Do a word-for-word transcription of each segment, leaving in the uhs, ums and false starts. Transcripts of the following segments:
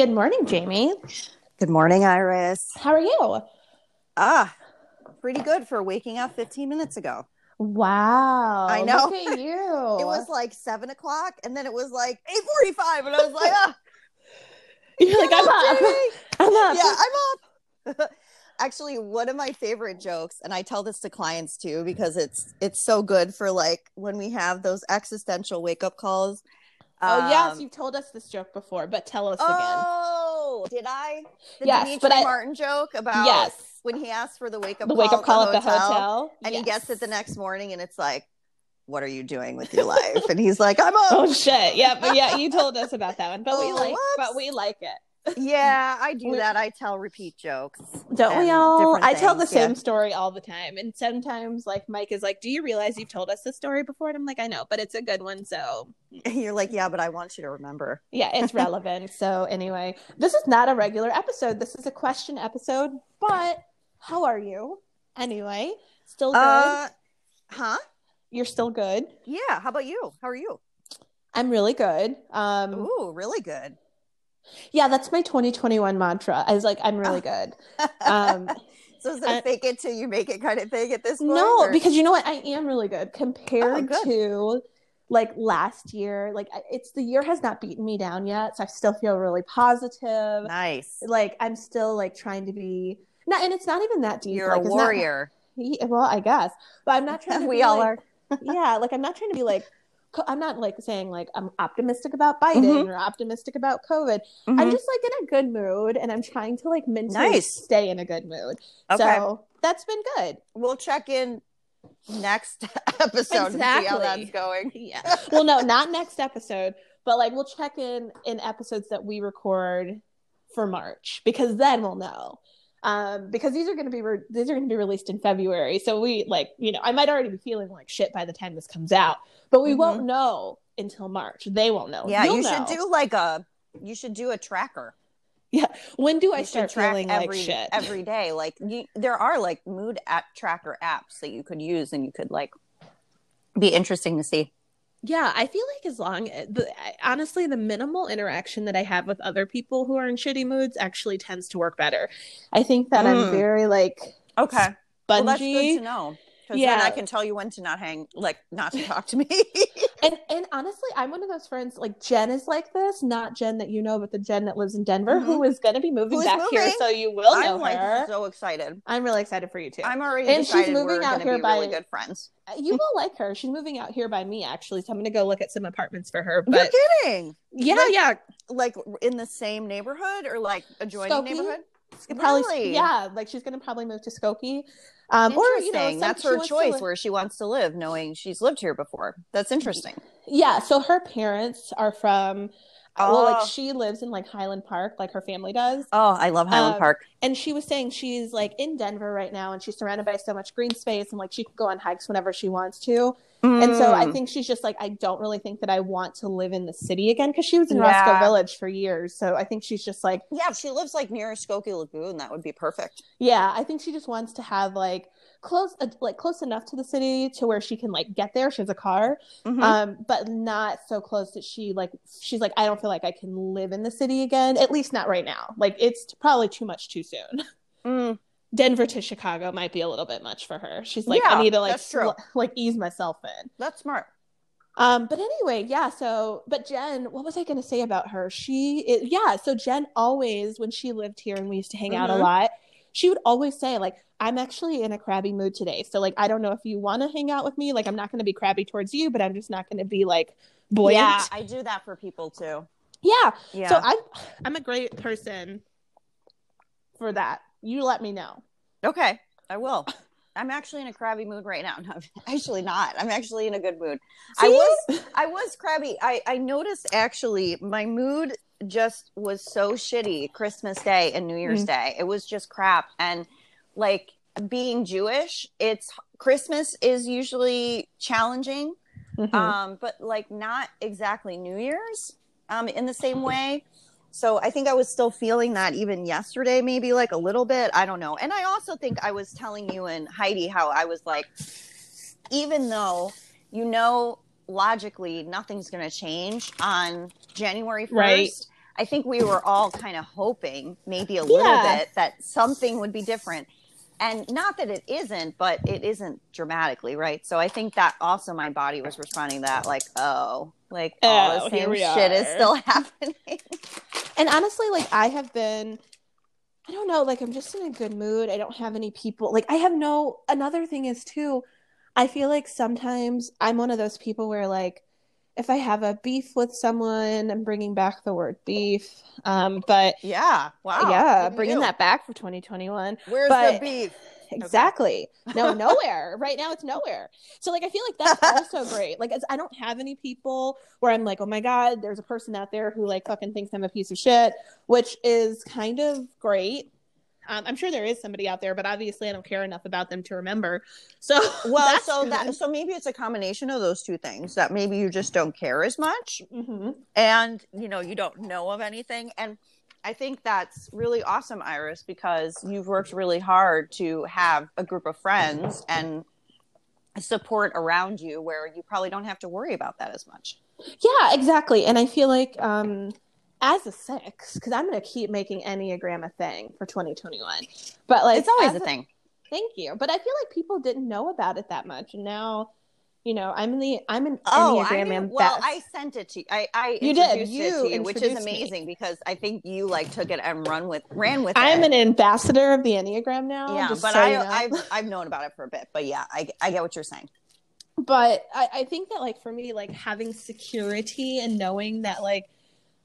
Good morning, Jamie. Good morning, Iris. How are you? Ah, pretty good for waking up fifteen minutes ago. Wow. I know. Look at you. It was like seven o'clock, and then it was like eight forty-five, and I was like, ah. You're like, I'm up, Jamie. I'm up. Yeah, I'm up. Actually, one of my favorite jokes, and I tell this to clients too, because it's it's so good for like when we have those existential wake-up calls. Oh, um, yes, you've told us this joke before, but tell us oh, again. Oh, did I? The yes, Dimitri but Martin I, joke about yes. when he asked for the wake-up the call, wake up call at, the at the hotel, hotel. and yes. he gets it the next morning, and it's like, what are you doing with your life? And he's like, I'm up. Oh, shit. Yeah, but yeah, you told us about that one, but oh, we like, what? but we like it. Yeah, I do that. I tell repeat jokes. Don't we all? I tell the same yeah. story all the time. And sometimes, like, Mike is like, do you realize you've told us this story before? And I'm like, I know, but it's a good one. So you're like, yeah, but I want you to remember. Yeah, it's relevant. So anyway, this is not a regular episode. This is a question episode. But how are you? Anyway, still good? Uh, huh? You're still good? Yeah. How about you? How are you? I'm really good. Um, Ooh, really good. Yeah, that's my twenty twenty-one mantra. I was like, I'm really good. Um, so is it fake it till you make it kind of thing at this point? No, or? Because you know what? I am really good compared oh, good. to like last year. Like it's the year has not beaten me down yet. So I still feel really positive. Nice. Like I'm still like trying to be not, and it's not even that deep. You're like, a warrior. Not, well, I guess, but I'm not trying to. We be all like, are. Yeah. Like I'm not trying to be like, I'm not like saying like I'm optimistic about Biden mm-hmm. or optimistic about COVID. Mm-hmm. I'm just like in a good mood and I'm trying to like mentally nice. stay in a good mood. Okay. So that's been good. We'll check in next episode exactly. and see how that's going. Yeah. Well, no, not next episode, but like we'll check in in episodes that we record for March because then we'll know. Um, because these are going to be, re- these are going to be released in February. So we like, you know, I might already be feeling like shit by the time this comes out, but we mm-hmm. won't know until March. They won't know. Yeah. You'll you know. should do like a, you should do a tracker. Yeah. When do you I start feeling every, like shit? Every day. Like you, there are like mood app tracker apps that you could use and you could like be interesting to see. Yeah, I feel like as long, the, honestly, the minimal interaction that I have with other people who are in shitty moods actually tends to work better. I think that mm. I'm very like okay, spongy. Well, that's good to know. Because yeah. then I can tell you when to not hang, like not to talk to me. and and honestly, I'm one of those friends. Like Jen is like this, not Jen that you know, but the Jen that lives in Denver, mm-hmm. who is going to be moving Who's back moving? here, so you will know I'm, her. I'm like so excited. I'm really excited for you too. I'm already and decided she's moving we're out here be by really good friends. You will like her. She's moving out here by me, actually. So I'm going to go look at some apartments for her. But you're kidding? Yeah, like, yeah. Like in the same neighborhood or like adjoining Skokie? neighborhood? Probably, really? Yeah. Like she's going to probably move to Skokie. Um, or, you know, that's her choice where she wants to live, knowing she's lived here before. That's interesting. Yeah. So her parents are from, oh. well, like she lives in like Highland Park, like her family does. Oh, I love Highland um, Park. And she was saying she's like in Denver right now and she's surrounded by so much green space and like she can go on hikes whenever she wants to. Mm. And so I think she's just like, I don't really think that I want to live in the city again because she was in yeah. Roscoe Village for years. So I think she's just like, yeah, if she lives like near Skokie Lagoon, that would be perfect. Yeah, I think she just wants to have like close, uh, like close enough to the city to where she can like get there. She has a car, mm-hmm. um, but not so close that she like. She's like, I don't feel like I can live in the city again, at least not right now. Like it's probably too much too soon. Mm. Denver to Chicago might be a little bit much for her. She's like, yeah, I need to like, sl- like ease myself in. That's smart. Um, but anyway, yeah. So, but Jen, what was I going to say about her? She, is, yeah. So Jen always, when she lived here and we used to hang mm-hmm. out a lot, she would always say like, I'm actually in a crabby mood today. So like, I don't know if you want to hang out with me. Like, I'm not going to be crabby towards you, but I'm just not going to be like buoyant. Yeah. I do that for people too. Yeah. yeah. So I'm, I'm a great person for that. You let me know. Okay, I will. I'm actually in a crabby mood right now. No, I'm actually not. I'm actually in a good mood. See? I was I was crabby. I, I noticed actually my mood just was so shitty Christmas Day and New Year's mm. Day. It was just crap. And like being Jewish, it's Christmas is usually challenging, mm-hmm. um, but like not exactly New Year's um, in the same way. So I think I was still feeling that even yesterday, maybe like a little bit. I don't know. And I also think I was telling you and Heidi how I was like, even though, you know, logically nothing's going to change on January first. Right. I think we were all kind of hoping maybe a little yeah. bit that something would be different. And not that it isn't, but it isn't dramatically, right? So I think that also my body was responding to that, like, oh, like oh, all the same shit is still happening. And honestly, like, I have been, I don't know, like, I'm just in a good mood. I don't have any people. Like, I have no, another thing is, too, I feel like sometimes I'm one of those people where, like, if I have a beef with someone, I'm bringing back the word beef. Um, but yeah, wow, yeah, Even bringing you. that back for twenty twenty-one. Where's but the beef? Exactly. Okay. No, nowhere. Right now, it's nowhere. So, like, I feel like that's also great. Like, it's, I don't have any people where I'm like, oh my god, there's a person out there who like fucking thinks I'm a piece of shit, which is kind of great. Um, I'm sure there is somebody out there, but obviously I don't care enough about them to remember. So well, so good. that so maybe it's a combination of those two things, that maybe you just don't care as much, mm-hmm. and you know you don't know of anything. And I think that's really awesome, Iris, because you've worked really hard to have a group of friends and support around you where you probably don't have to worry about that as much. Yeah, exactly. And I feel like. Um, As a six, because I'm going to keep making Enneagram a thing for twenty twenty-one. But like, it's always a thing. A, thank you. But I feel like people didn't know about it that much. And now, you know, I'm in the I'm an oh, Enneagram I mean, ambassador. Well, I sent it to you. I, I you introduced did. You it to you, which is amazing me. because I think you like took it and run with ran with I'm it. I'm an ambassador of the Enneagram now. Yeah, but so I, you know. I've I've known about it for a bit. But yeah, I I get what you're saying. But I, I think that like for me, like having security and knowing that like.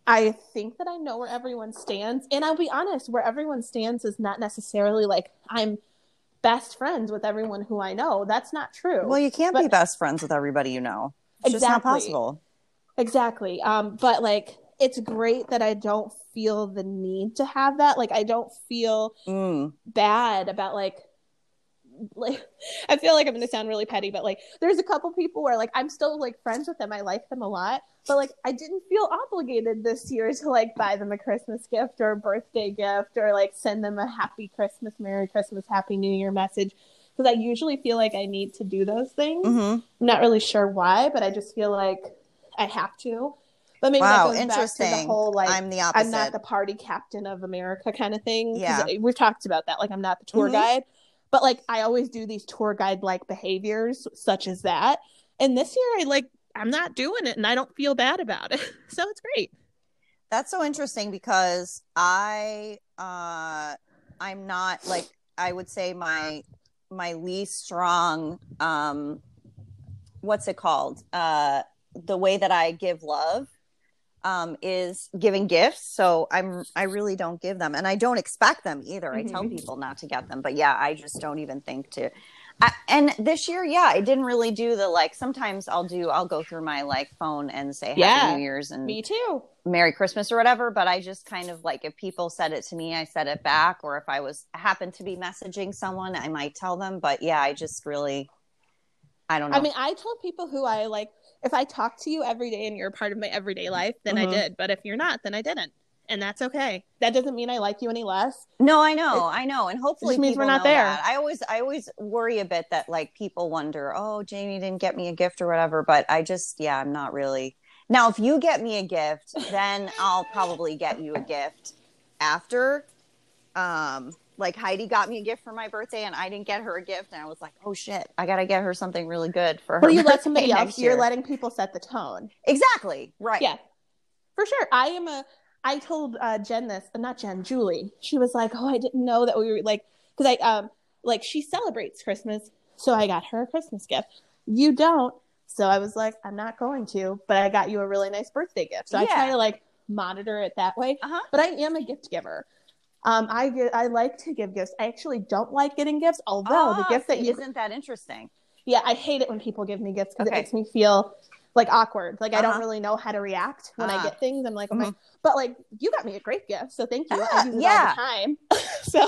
I think that I know where everyone stands. And I'll be honest, where everyone stands is not necessarily like I'm best friends with everyone who I know. That's not true. Well, you can't but, be best friends with everybody you know. It's exactly, just not possible. Exactly. Um, but like, it's great that I don't feel the need to have that. Like, I don't feel mm. bad about like, like I feel like I'm going to sound really petty, but like there's a couple people where like I'm still like friends with them. I like them a lot, but like I didn't feel obligated this year to like buy them a Christmas gift or a birthday gift or like send them a happy Christmas, Merry Christmas, Happy New Year message, because I usually feel like I need to do those things. Mm-hmm. I'm not really sure why, but I just feel like I have to. But maybe wow, that goes interesting. back to the whole like I'm the opposite. I'm not the party captain of America kind of thing. Yeah, we've talked about that. Like I'm not the tour mm-hmm. guide. But, like, I always do these tour guide-like behaviors, such as that. And this year, I, like, I'm not doing it, and I don't feel bad about it. So it's great. That's so interesting because I, uh, I'm not, like, I would say my my least strong, um, what's it called? Uh, the way that I give love um, is giving gifts. So I'm, I really don't give them, and I don't expect them either. Mm-hmm. I tell people not to get them, but yeah, I just don't even think to, I, and this year, yeah, I didn't really do the, like, sometimes I'll do, I'll go through my like phone and say, yeah, Happy New Year's and me too. Merry Christmas or whatever. But I just kind of like, if people said it to me, I said it back. Or if I was happened to be messaging someone, I might tell them, but yeah, I just really, I don't know. I mean, I told people who I like, if I talk to you every day and you're a part of my everyday life, then mm-hmm. I did. But if you're not, then I didn't. And that's okay. That doesn't mean I like you any less. No, I know. It, I know. And hopefully it means we're not there. That. I always I always worry a bit that like people wonder, oh, Jamie didn't get me a gift or whatever. But I just, yeah, I'm not really. Now, if you get me a gift, then I'll probably get you a gift after. Um, like Heidi got me a gift for my birthday and I didn't get her a gift. And I was like, oh shit, I got to get her something really good for her. Well, you let somebody else, you're letting people set the tone. Exactly. Right. Yeah, for sure. I am a, I told uh, Jen this, uh, not Jen, Julie. She was like, oh, I didn't know that we were like, cause I, um, like she celebrates Christmas. So I got her a Christmas gift. You don't. So I was like, I'm not going to, but I got you a really nice birthday gift. So yeah. I try to like monitor it that way, uh-huh. but I am a gift giver. Um, I get, I like to give gifts. I actually don't like getting gifts, although oh, the gift that you isn't that interesting. Yeah, I hate it when people give me gifts because okay. it makes me feel like awkward. Like uh-huh. I don't really know how to react when uh-huh. I get things. I'm like, mm-hmm. okay. But like you got me a great gift, so thank you. Uh, I use it yeah. all the time. So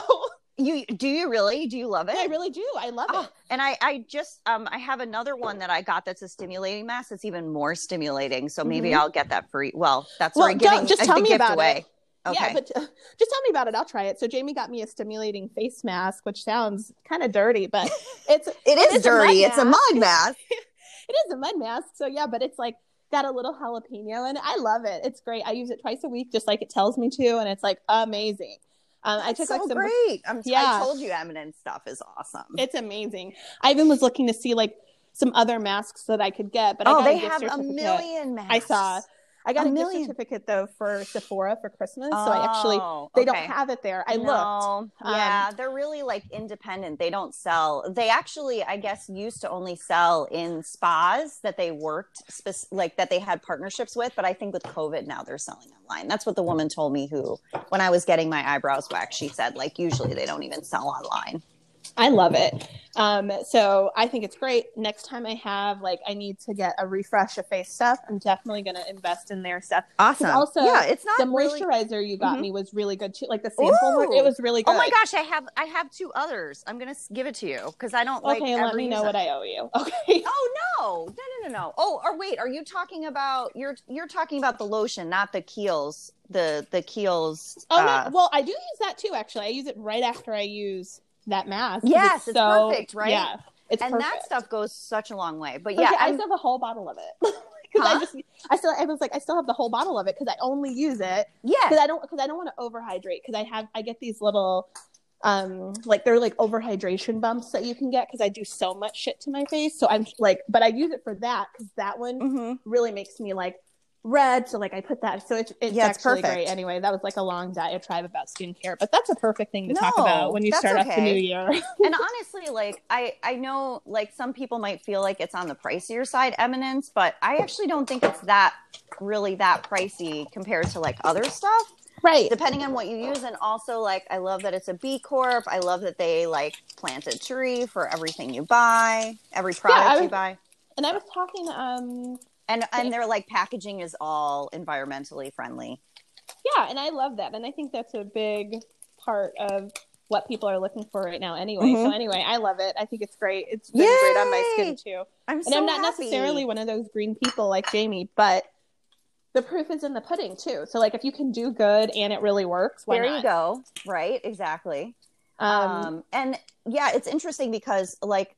you do you really do you love it? Yeah, I really do. I love oh, it. And I I just um I have another one that I got that's a stimulating mask. It's even more stimulating. So maybe mm-hmm. I'll get that for you. Well, that's well, where I'm giving the gift away. It. Okay. Yeah, but uh, just tell me about it. I'll try it. So Jamie got me a stimulating face mask, which sounds kind of dirty, but it's it, it is, is dirty. A it's a mud mask. It is a mud mask. So yeah, but it's like got a little jalapeno in it. I love it. It's great. I use it twice a week, just like it tells me to, and it's like amazing. Um, I took so like some, great. I'm, yeah. I told you Eminence stuff is awesome. It's amazing. I even was looking to see like some other masks that I could get, but oh, I got they a gift have a million masks. I saw. I got a, a gift certificate though for Sephora for Christmas, oh, so I actually they okay. don't have it there. I no. looked. Yeah, um, they're really like independent. They don't sell. They actually, I guess, used to only sell in spas that they worked spe- like that they had partnerships with. But I think with COVID now they're selling online. That's what the woman told me who, when I was getting my eyebrows waxed, she said like usually they don't even sell online. I love it. Um, so I think it's great. Next time I have, like, I need to get a refresh of face stuff, I'm definitely going to invest in their stuff. Awesome. Also, yeah, it's not the moisturizer really... you got mm-hmm. me was really good too. Like the sample, it was really good. Oh my gosh. I have, I have two others. I'm going to give it to you because I don't like. Okay. Let me know what I owe you. Okay. Oh no, no, no, no, no. Oh, or wait, are you talking about, you're, you're talking about the lotion, not the Kiehl's, the, the Kiehl's. Oh uh... no. Well, I do use that too. Actually. I use it right after I use that mask. Yes, it's, it's so, perfect, right? Yeah, it's and perfect. That stuff goes such a long way. But yeah, okay, I still have a whole bottle of it. Because huh? I just, I still, I was like, I still have the whole bottle of it because I only use it. Yeah, because I don't, because I don't want to overhydrate. Because I have, I get these little, um, like they're like overhydration bumps that you can get because I do so much shit to my face. So I'm like, but I use it for that because that one mm-hmm. really makes me like red. So like I put that. So it's it's yeah, actually it's great. Anyway, that was like a long diatribe about skincare, but that's a perfect thing to no, talk about when you start okay. off the new year. And honestly, like I I know like some people might feel like it's on the pricier side, Eminence, but I actually don't think it's that really that pricey compared to like other stuff. Right. Depending on what you use. And also like, I love that it's a B Corp. I love that they like plant a tree for everything you buy, every product yeah, was, you buy. And I was talking, um, And and they're like packaging is all environmentally friendly. Yeah, and I love that. And I think that's a big part of what people are looking for right now anyway. Mm-hmm. So anyway, I love it. I think it's great. It's been Yay! Great on my skin too. I'm so And I'm not happy. Necessarily one of those green people like Jamie, but the proof is in the pudding too. So like if you can do good and it really works, why There not? You go. Right, exactly. Um, um and yeah, it's interesting because like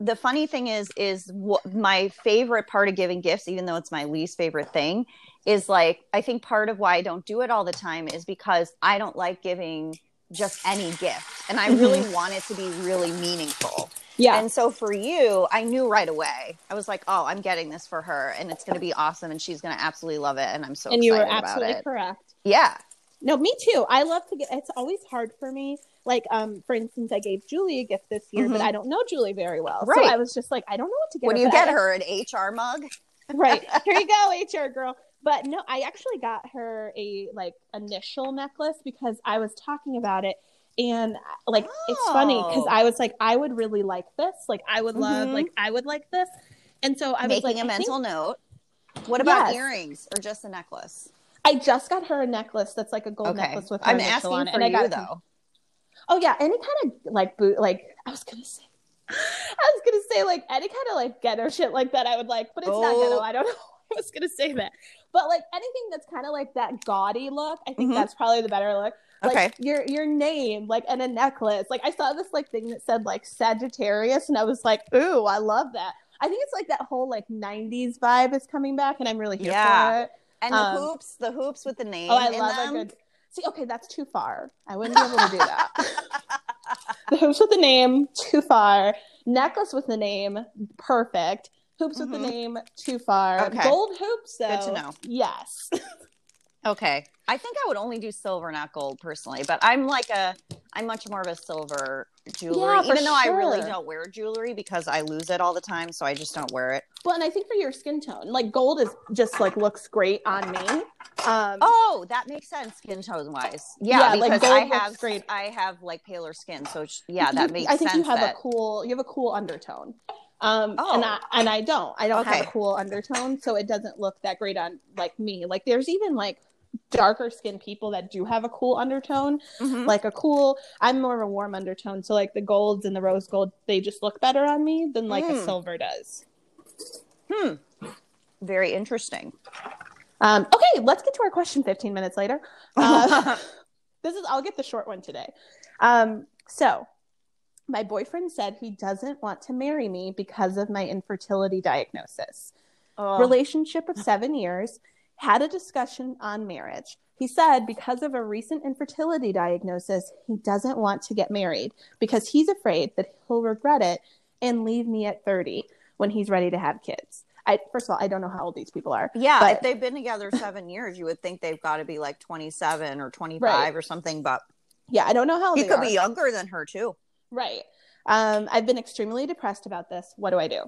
the funny thing is, is what my favorite part of giving gifts, even though it's my least favorite thing, is like, I think part of why I don't do it all the time is because I don't like giving just any gift. And I really want it to be really meaningful. Yeah. And so for you, I knew right away. I was like, oh, I'm getting this for her and it's going to be awesome. And she's going to absolutely love it. And I'm so and excited about it. And you were absolutely correct. Yeah. No, me too. I love to get, it's always hard for me. Like, um, for instance, I gave Julie a gift this year, mm-hmm. but I don't know Julie very well. Right. So I was just like, I don't know what to get what her. What do you get I, her? An H R mug? Right. Here you go, H R girl. But no, I actually got her a, like, initial necklace because I was talking about it. And, like, oh. it's funny because I was like, I would really like this. Like, I would love, mm-hmm. like, I would like this. And so I Making was like. Making a I mental think... note. What about yes. earrings or just the necklace? I just got her a necklace that's, like, a gold okay. necklace with her I'm initial asking on it. For and you, I got though. Oh yeah, any kind of like boot, like I was gonna say, I was gonna say like any kind of like ghetto shit like that. I would like, but it's oh. not ghetto. I don't know. I was gonna say that, but like anything that's kind of like that gaudy look, I think mm-hmm. that's probably the better look. Like okay. your your name, like and a necklace. Like I saw this like thing that said like Sagittarius, and I was like, ooh, I love that. I think it's like that whole like nineties vibe is coming back, and I'm really here yeah. for it. And um, the hoops, the hoops with the name. Oh, I in love them. A good. See, okay, that's too far. I wouldn't be able to do that. The hoops with the name, too far. Necklace with the name, perfect. Hoops mm-hmm. with the name, too far. Okay. Gold hoops, though. Good to know. Yes. Okay. I think I would only do silver, not gold, personally. But I'm like a, I'm much more of a silver jewelry. Yeah, even sure. though I really don't wear jewelry because I lose it all the time, so I just don't wear it. Well, and I think for your skin tone, like gold is just like looks great on me. Um, oh, that makes sense, skin tone wise. Yeah, yeah because like gold I have, great. I have like paler skin, so yeah, that you, makes sense. I think sense you have that... a cool, you have a cool undertone. Um, oh. and I and I don't, I don't okay. have a cool undertone, so it doesn't look that great on like me. Like there's even like darker skinned people that do have a cool undertone, mm-hmm. like a cool. I'm more of a warm undertone, so like the golds and the rose gold, they just look better on me than like mm. a silver does. Hmm. Very interesting. Um, okay, let's get to our question fifteen minutes later. Uh, this is, I'll get the short one today. Um, so my boyfriend said he doesn't want to marry me because of my infertility diagnosis. oh. relationship of seven years, had a discussion on marriage. He said because of a recent infertility diagnosis, he doesn't want to get married because he's afraid that he'll regret it and leave me at thirty when he's ready to have kids. I, first of all, I don't know how old these people are. Yeah, but... if they've been together seven years, you would think they've got to be like twenty-seven or twenty-five right. or something. But yeah, I don't know how old he they could are. Be younger than her too. Right. Um, I've been extremely depressed about this. What do I do?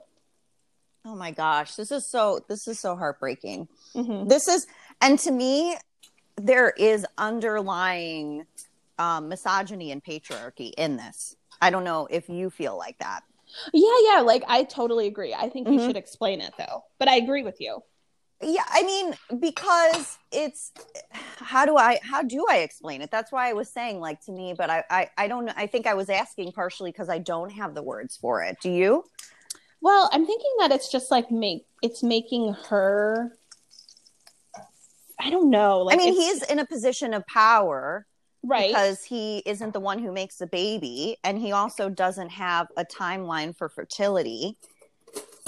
Oh my gosh, this is so this is so heartbreaking. Mm-hmm. This is, and to me, there is underlying um, misogyny and patriarchy in this. I don't know if you feel like that. Yeah, yeah, like I totally agree. I think mm-hmm. you should explain it though, but I agree with you. Yeah, I mean, because it's how do I how do I explain it? That's why I was saying, like, to me, but I I, I don't know. I think I was asking partially because I don't have the words for it. Do you? Well, I'm thinking that it's just like make it's making her. I don't know. Like, I mean, he's in a position of power. Right. Because he isn't the one who makes the baby. And he also doesn't have a timeline for fertility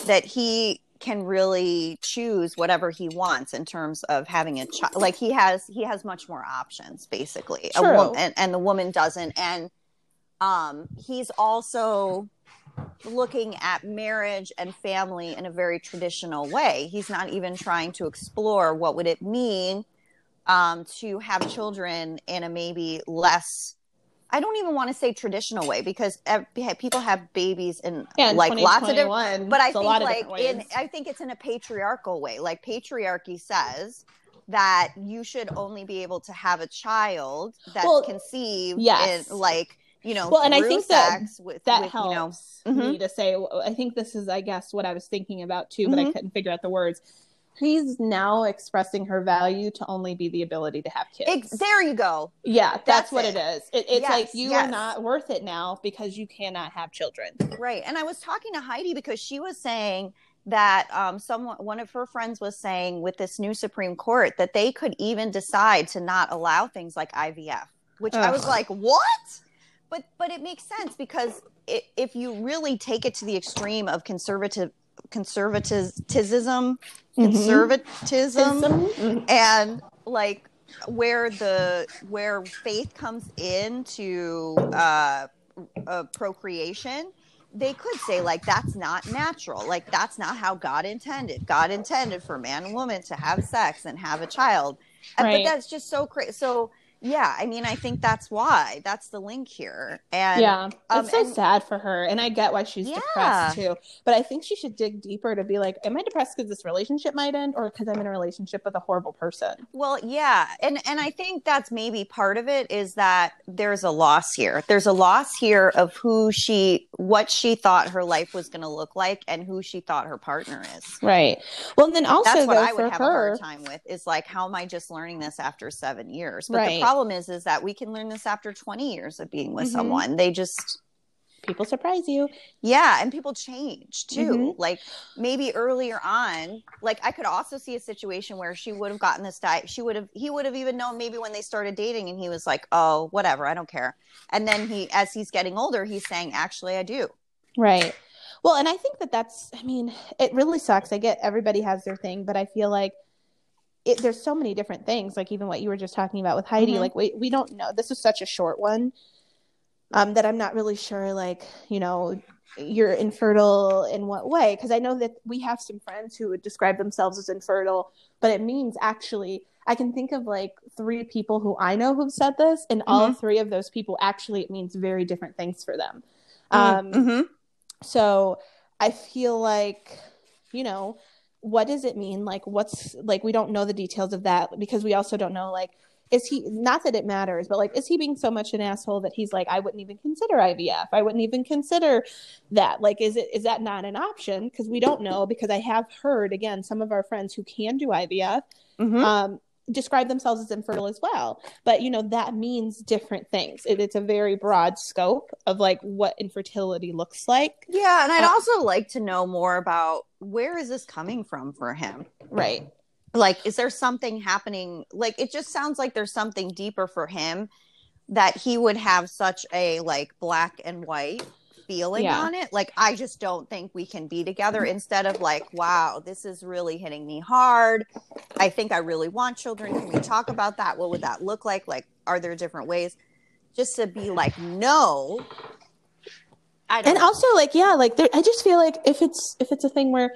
that he can really choose whatever he wants in terms of having a child. Like he has, he has much more options basically. True. A woman, and, and the woman doesn't. And um, he's also looking at marriage and family in a very traditional way. He's not even trying to explore what would it mean Um, to have children in a maybe less, I don't even want to say traditional way, because ev- people have babies in yeah, like lots of different, but I think like in, I think it's in a patriarchal way. Like patriarchy says that you should only be able to have a child that's well, conceived yes. in like, you know, well, and I think that with, that with, helps you know, mm-hmm. me to say, I think this is, I guess, what I was thinking about too, but mm-hmm. I couldn't figure out the words. He's now expressing her value to only be the ability to have kids. It, there you go. Yeah, that's, that's what it, it is. It, it's yes, like you yes. are not worth it now because you cannot have children. Right. And I was talking to Heidi because she was saying that um, someone, one of her friends was saying with this new Supreme Court that they could even decide to not allow things like I V F, which Ugh. I was like, what? But but it makes sense because it, if you really take it to the extreme of conservative conservatism conservatism mm-hmm. and like where the where faith comes into uh, uh procreation, they could say like that's not natural, like that's not how God intended God intended for man and woman to have sex and have a child right. But that's just so crazy. So yeah, I mean, I think that's why. That's the link here. And yeah, it's um, so and, sad for her. And I get why she's yeah. depressed, too. But I think she should dig deeper to be like, am I depressed because this relationship might end or because I'm in a relationship with a horrible person? Well, yeah. And, and I think that's maybe part of it is that there's a loss here. There's a loss here of who she, what she thought her life was going to look like and who she thought her partner is. Right. Well, and then also, that's what though, I would have her, a hard time with is like, how am I just learning this after seven years? But right. The problem is is that we can learn this after twenty years of being with mm-hmm. someone. They just people surprise you. Yeah, and people change too. Mm-hmm. Like maybe earlier on, like I could also see a situation where she would have gotten this diet. She would have he would have even known maybe when they started dating and he was like, "Oh, whatever, I don't care." And then he as he's getting older, he's saying, "Actually, I do." Right. Well, and I think that that's I mean, it really sucks. I get everybody has their thing, but I feel like It, there's so many different things, like even what you were just talking about with Heidi, mm-hmm. like we, we don't know. This is such a short one um, that I'm not really sure, like, you know, you're infertile in what way? Because I know that we have some friends who would describe themselves as infertile, but it means actually, I can think of like three people who I know who've said this, and mm-hmm. all three of those people actually, it means very different things for them. Um, mm-hmm. So I feel like, you know, what does it mean? Like, what's like, we don't know the details of that because we also don't know, like, is he not that it matters, but like, is he being so much an asshole that he's like, I wouldn't even consider I V F. I wouldn't even consider that. Like, is it, is that not an option? Cause we don't know, because I have heard again, some of our friends who can do I V F, mm-hmm. um, describe themselves as infertile as well. But you know, that means different things. It, it's a very broad scope of like what infertility looks like. Yeah. And I'd um, also like to know more about where is this coming from for him? Right. Like, is there something happening? Like, it just sounds like there's something deeper for him that he would have such a like black and white feeling yeah. on it. Like, I just don't think we can be together, instead of like, wow, this is really hitting me hard. I think I really want children. Can we talk about that? What would that look like? Like, are there different ways? Just to be like, no. I don't and know. Also like, yeah, like there, I just feel like if it's, if it's a thing where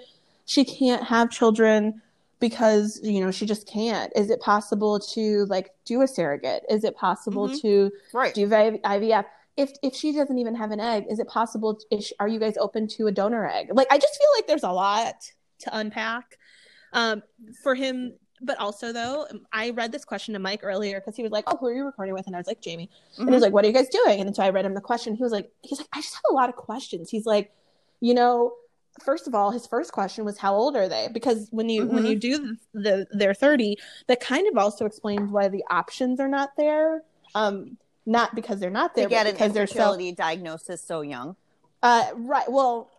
she can't have children because, you know, she just can't, is it possible to like do a surrogate? Is it possible mm-hmm. to right. do I V F? If if she doesn't even have an egg, is it possible? To, is, are you guys open to a donor egg? Like, I just feel like there's a lot to unpack um, for him. But also, though, I read this question to Mike earlier because he was like, oh, who are you recording with? And I was like, Jamie. Mm-hmm. And he was like, what are you guys doing? And so I read him the question. He was like, he's like, I just have a lot of questions. He's like, you know, first of all, his first question was, how old are they? Because when you mm-hmm. when you do the, they're thirty, that kind of also explains why the options are not there. Um, not because they're not there, to but because they're so diagnosis so young. Uh, right. Well,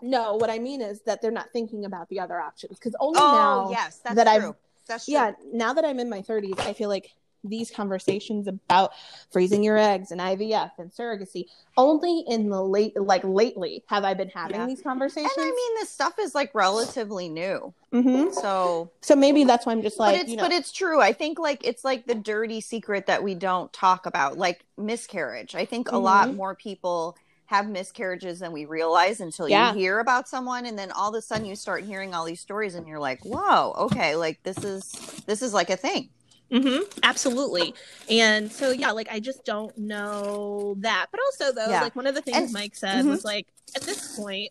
no, what I mean is that they're not thinking about the other options. Because only oh, now yes, that's that true. I've That's true. Yeah, now that I'm in my thirties, I feel like these conversations about freezing your eggs and I V F and surrogacy, only in the late, like lately, have I been having yeah. these conversations. And I mean, this stuff is like relatively new. Mm-hmm. So, so maybe that's why I'm just like, but it's, you know. But it's true. I think like, it's like the dirty secret that we don't talk about, like miscarriage. I think mm-hmm. a lot more people have miscarriages than we realize until yeah. you hear about someone. And then all of a sudden you start hearing all these stories and you're like, whoa, okay. Like this is, this is like a thing. Mm-hmm. Absolutely. And so, yeah, like, I just don't know that, but also though, yeah. like one of the things and, Mike said mm-hmm. was like, at this point,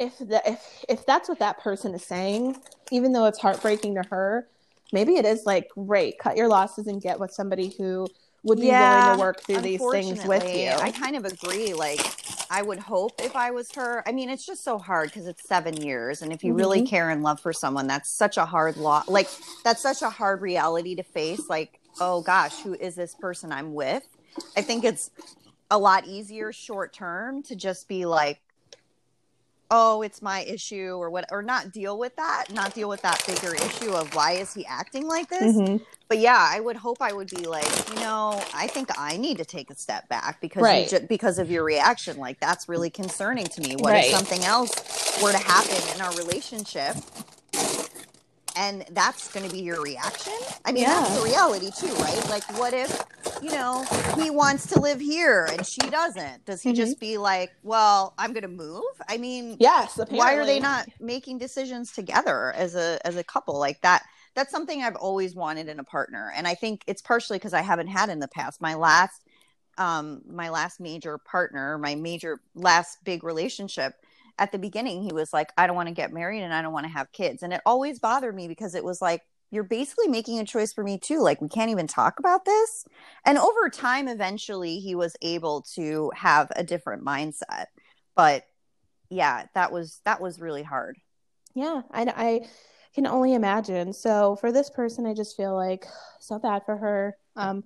if the, if, if that's what that person is saying, even though it's heartbreaking to her, maybe it is like, great, cut your losses and get with somebody who would be yeah, willing to work through these things with you. I kind of agree. Like, I would hope if I was her. I mean, it's just so hard because it's seven years. And if you mm-hmm. really care and love for someone, that's such a hard law. Lo- like, that's such a hard reality to face. Like, oh, gosh, who is this person I'm with? I think it's a lot easier short term to just be like, oh, it's my issue or what, or not deal with that, not deal with that bigger issue of why is he acting like this? Mm-hmm. But yeah, I would hope I would be like, you know, I think I need to take a step back because right. you ju- because of your reaction. Like, that's really concerning to me. What right. if something else were to happen in our relationship and that's going to be your reaction? I mean, yeah. that's the reality too, right? Like, what if, you know, he wants to live here and she doesn't? Does he mm-hmm. just be like, well, I'm going to move? I mean, yes, apparently. Why are they not making decisions together as a as a couple? Like that, that's something I've always wanted in a partner. And I think it's partially because I haven't had in the past. My last, um, my last major partner, my major last big relationship, at the beginning, he was like, I don't want to get married and I don't want to have kids. And it always bothered me because it was like, you're basically making a choice for me too. Like, we can't even talk about this. And over time, eventually he was able to have a different mindset. But yeah, that was, that was really hard. Yeah. I, I can only imagine. So for this person, I just feel like so bad for her. Um,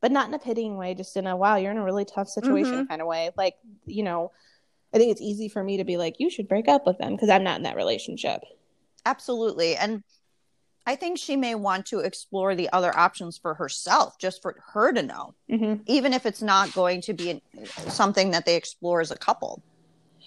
but not in a pitying way, just in a, wow, you're in a really tough situation mm-hmm. kind of way. Like, you know, I think it's easy for me to be like, you should break up with them because I'm not in that relationship. Absolutely. And I think she may want to explore the other options for herself, just for her to know, mm-hmm. even if it's not going to be something that they explore as a couple.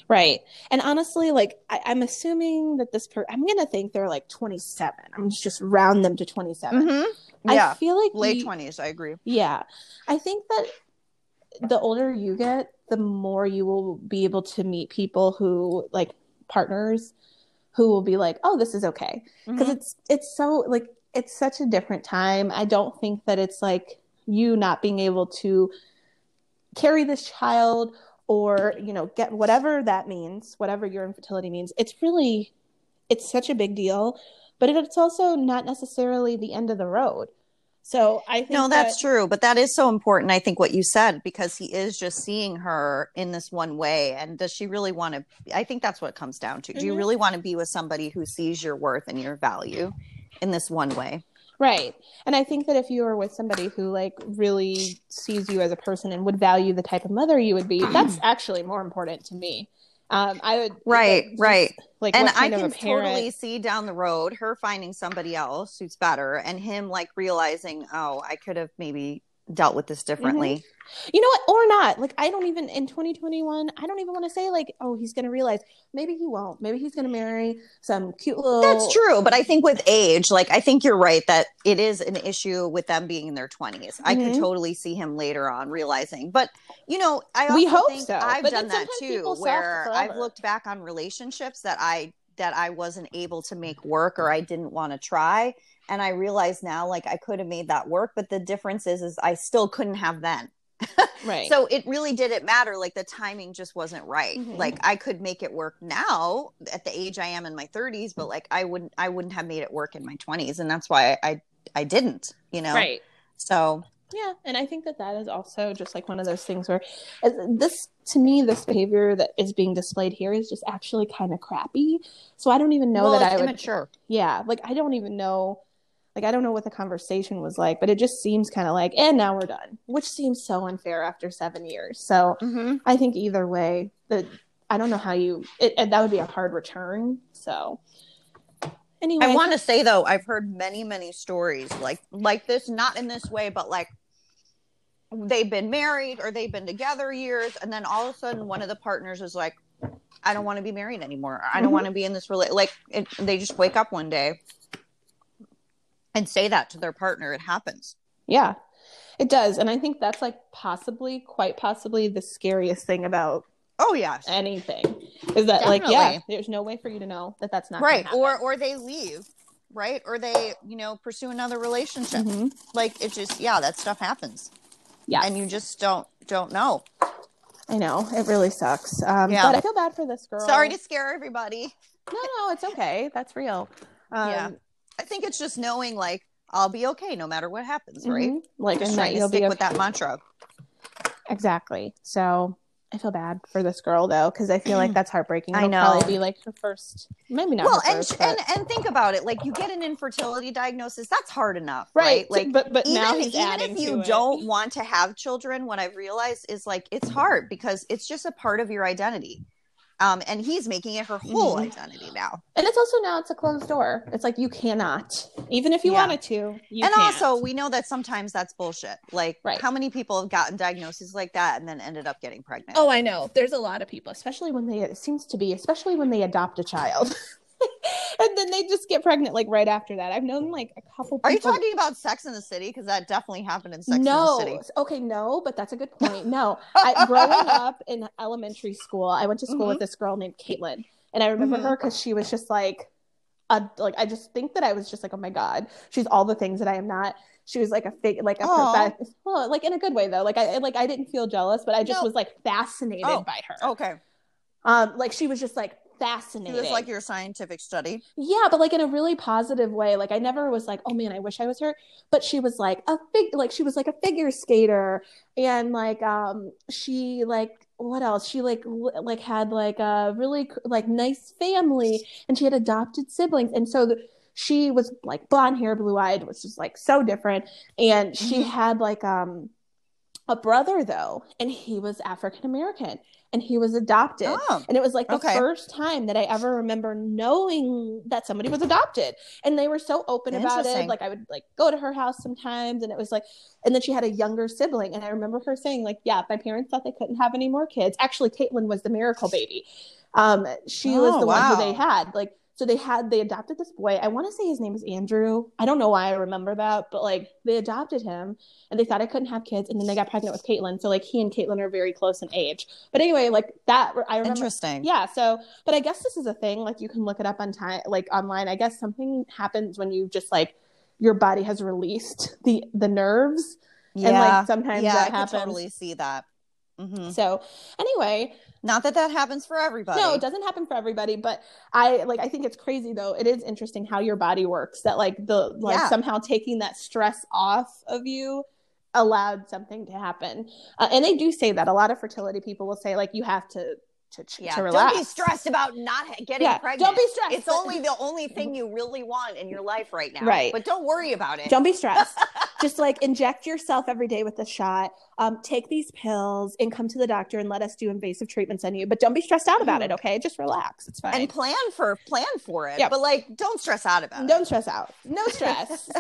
Right. And honestly, like, I- I'm assuming that this person, I'm going to think they're like twenty-seven. I'm just, just round them to twenty-seven. Mm-hmm. Yeah. I feel like late we- twenties. I agree. Yeah. I think that the older you get, the more you will be able to meet people who like partners who will be like, oh, this is okay. Mm-hmm. Cause it's, it's so like, it's such a different time. I don't think that it's like you not being able to carry this child or, you know, get whatever that means, whatever your infertility means. It's really, it's such a big deal, but it's also not necessarily the end of the road. So I think no, that's that- true. But that is so important. I think what you said, because he is just seeing her in this one way. And does she really want to? I think that's what it comes down to. Mm-hmm. Do you really want to be with somebody who sees your worth and your value in this one way? Right. And I think that if you were with somebody who like really sees you as a person and would value the type of mother you would be, that's actually more important to me. Um, I would right, like, right, like, and I can totally see down the road her finding somebody else who's better, and him like realizing, oh, I could have maybe dealt with this differently. Mm-hmm. You know what? Or not. Like, I don't even, in twenty twenty-one, I don't even want to say like, oh, he's going to realize. Maybe he won't. Maybe he's going to marry some cute little. That's true. But I think with age, like, I think you're right that it is an issue with them being in their twenties. Mm-hmm. I could totally see him later on realizing. But, you know, I also we hope think so. I've but done that too, where I've looked back on relationships that I, that I wasn't able to make work or I didn't want to try. And I realize now, like, I could have made that work, but the difference is, is I still couldn't have then. Right. So it really didn't matter. Like, the timing just wasn't right. Mm-hmm. Like, I could make it work now at the age I am in my thirties, but like, I wouldn't, I wouldn't have made it work in my twenties. And that's why I, I, I didn't, you know? Right. So. Yeah. And I think that that is also just like one of those things where this, to me, this behavior that is being displayed here is just actually kind of crappy. So I don't even know well, that I immature. Would. Yeah. Like, I don't even know. Like, I don't know what the conversation was like, but it just seems kind of like, and now we're done, which seems so unfair after seven years. So mm-hmm. I think either way, the, I don't know how you, it, it, that would be a hard return. So anyway. I want to say, though, I've heard many, many stories like like this, not in this way, but like they've been married or they've been together years. And then all of a sudden, one of the partners is like, I don't want to be married anymore. I don't mm-hmm. want to be in this relationship. Like it, they just wake up one day. And say that to their partner. It happens. Yeah, it does. And I think that's like possibly, quite possibly the scariest thing about oh yes. anything is that Definitely. like, yeah, there's no way for you to know that that's not right. Or or they leave, right? Or they, you know, pursue another relationship. Mm-hmm. Like it just, yeah, that stuff happens. Yeah. And you just don't, don't know. I know. It really sucks. Um, yeah. But I feel bad for this girl. Sorry to scare everybody. No, no, it's okay. That's real. Um, yeah. I think it's just knowing, like, I'll be okay no matter what happens, right? Mm-hmm. Like, just and trying that you'll to stick be okay. with that mantra. Exactly. So I feel bad for this girl, though, because I feel like that's heartbreaking. It'll I know. Probably be like her first, maybe not. Well, her first, and, but... and and think about it. Like, you get an infertility diagnosis, that's hard enough, right? right? Like, but but even, now he's even adding if you to don't it. want to have children, what I've realized is like it's hard because it's just a part of your identity. Um, and he's making it her whole identity now. And it's also now it's a closed door. It's like you cannot, even if you yeah. wanted to. You and can't. Also, we know that sometimes that's bullshit. Like, right. how many people have gotten diagnoses like that and then ended up getting pregnant? Oh, I know. There's a lot of people, especially when they, it seems to be, especially when they adopt a child. And then they just get pregnant like right after that. I've known like a couple people. Are you talking about Sex in the City? Because that definitely happened in Sex no. in the City. Okay, no, but that's a good point. No. I, growing up in elementary school, I went to school mm-hmm. with this girl named Caitlin. And I remember mm-hmm. her because she was just like, a, like, I just think that I was just like, oh my God, she's all the things that I am not. She was like a fig, like a perfect, oh, like in a good way though. Like I, like I didn't feel jealous, but I just no. was like fascinated oh, by her. Okay. Um, like she was just like, fascinating. It was like your scientific study. Yeah, but like in a really positive way. Like I never was like, oh man, I wish I was her. But she was like a fig like she was like a figure skater. And like um she like what else? She like l- like had like a really like nice family and she had adopted siblings. And so the- she was like blonde hair, blue eyed, which is like so different. And she had like um a brother though, and he was African American. And he was adopted. Oh, and it was like the okay. first time that I ever remember knowing that somebody was adopted. And they were so open about it. Like I would like go to her house sometimes. And it was like, and then she had a younger sibling. And I remember her saying like, yeah, my parents thought they couldn't have any more kids. Actually, Caitlin was the miracle baby. Um, she oh, was the wow. one who they had. Like, so they had, they adopted this boy. I want to say his name is Andrew. I don't know why I remember that, but like they adopted him and they thought I couldn't have kids. And then they got pregnant with Caitlin. So like he and Caitlin are very close in age, but anyway, like that, I remember. Interesting. Yeah. So, but I guess this is a thing, like you can look it up on time, like online, I guess something happens when you just like, your body has released the, the nerves. Yeah. And like sometimes yeah, that I happens. I totally see that. Mm-hmm. So anyway, not that that happens for everybody. No, it doesn't happen for everybody, but I like I think it's crazy though. It is interesting how your body works that like the like yeah. somehow taking that stress off of you allowed something to happen. Uh, and they do say that a lot of fertility people will say like you have to to, yeah. to relax. Don't be stressed about not getting yeah. pregnant. Don't be stressed. It's only the only thing you really want in your life right now. Right. But don't worry about it. Don't be stressed. Just like inject yourself every day with a shot, um, take these pills and come to the doctor and let us do invasive treatments on you. But don't be stressed out about it. Okay. Just relax. It's fine. And plan for, plan for it. Yeah. But like, don't stress out about it. Don't stress out. No stress.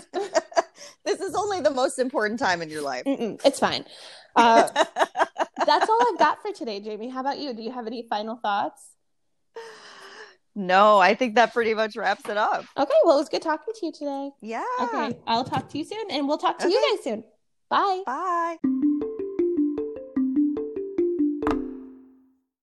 This is only the most important time in your life. Mm-mm, it's fine. Uh, that's all I've got for today, Jamie. How about you? Do you have any final thoughts? No, I think that pretty much wraps it up. Okay. Well, it was good talking to you today. Yeah. Okay. I'll talk to you soon, and we'll talk to okay. you guys soon. Bye. Bye.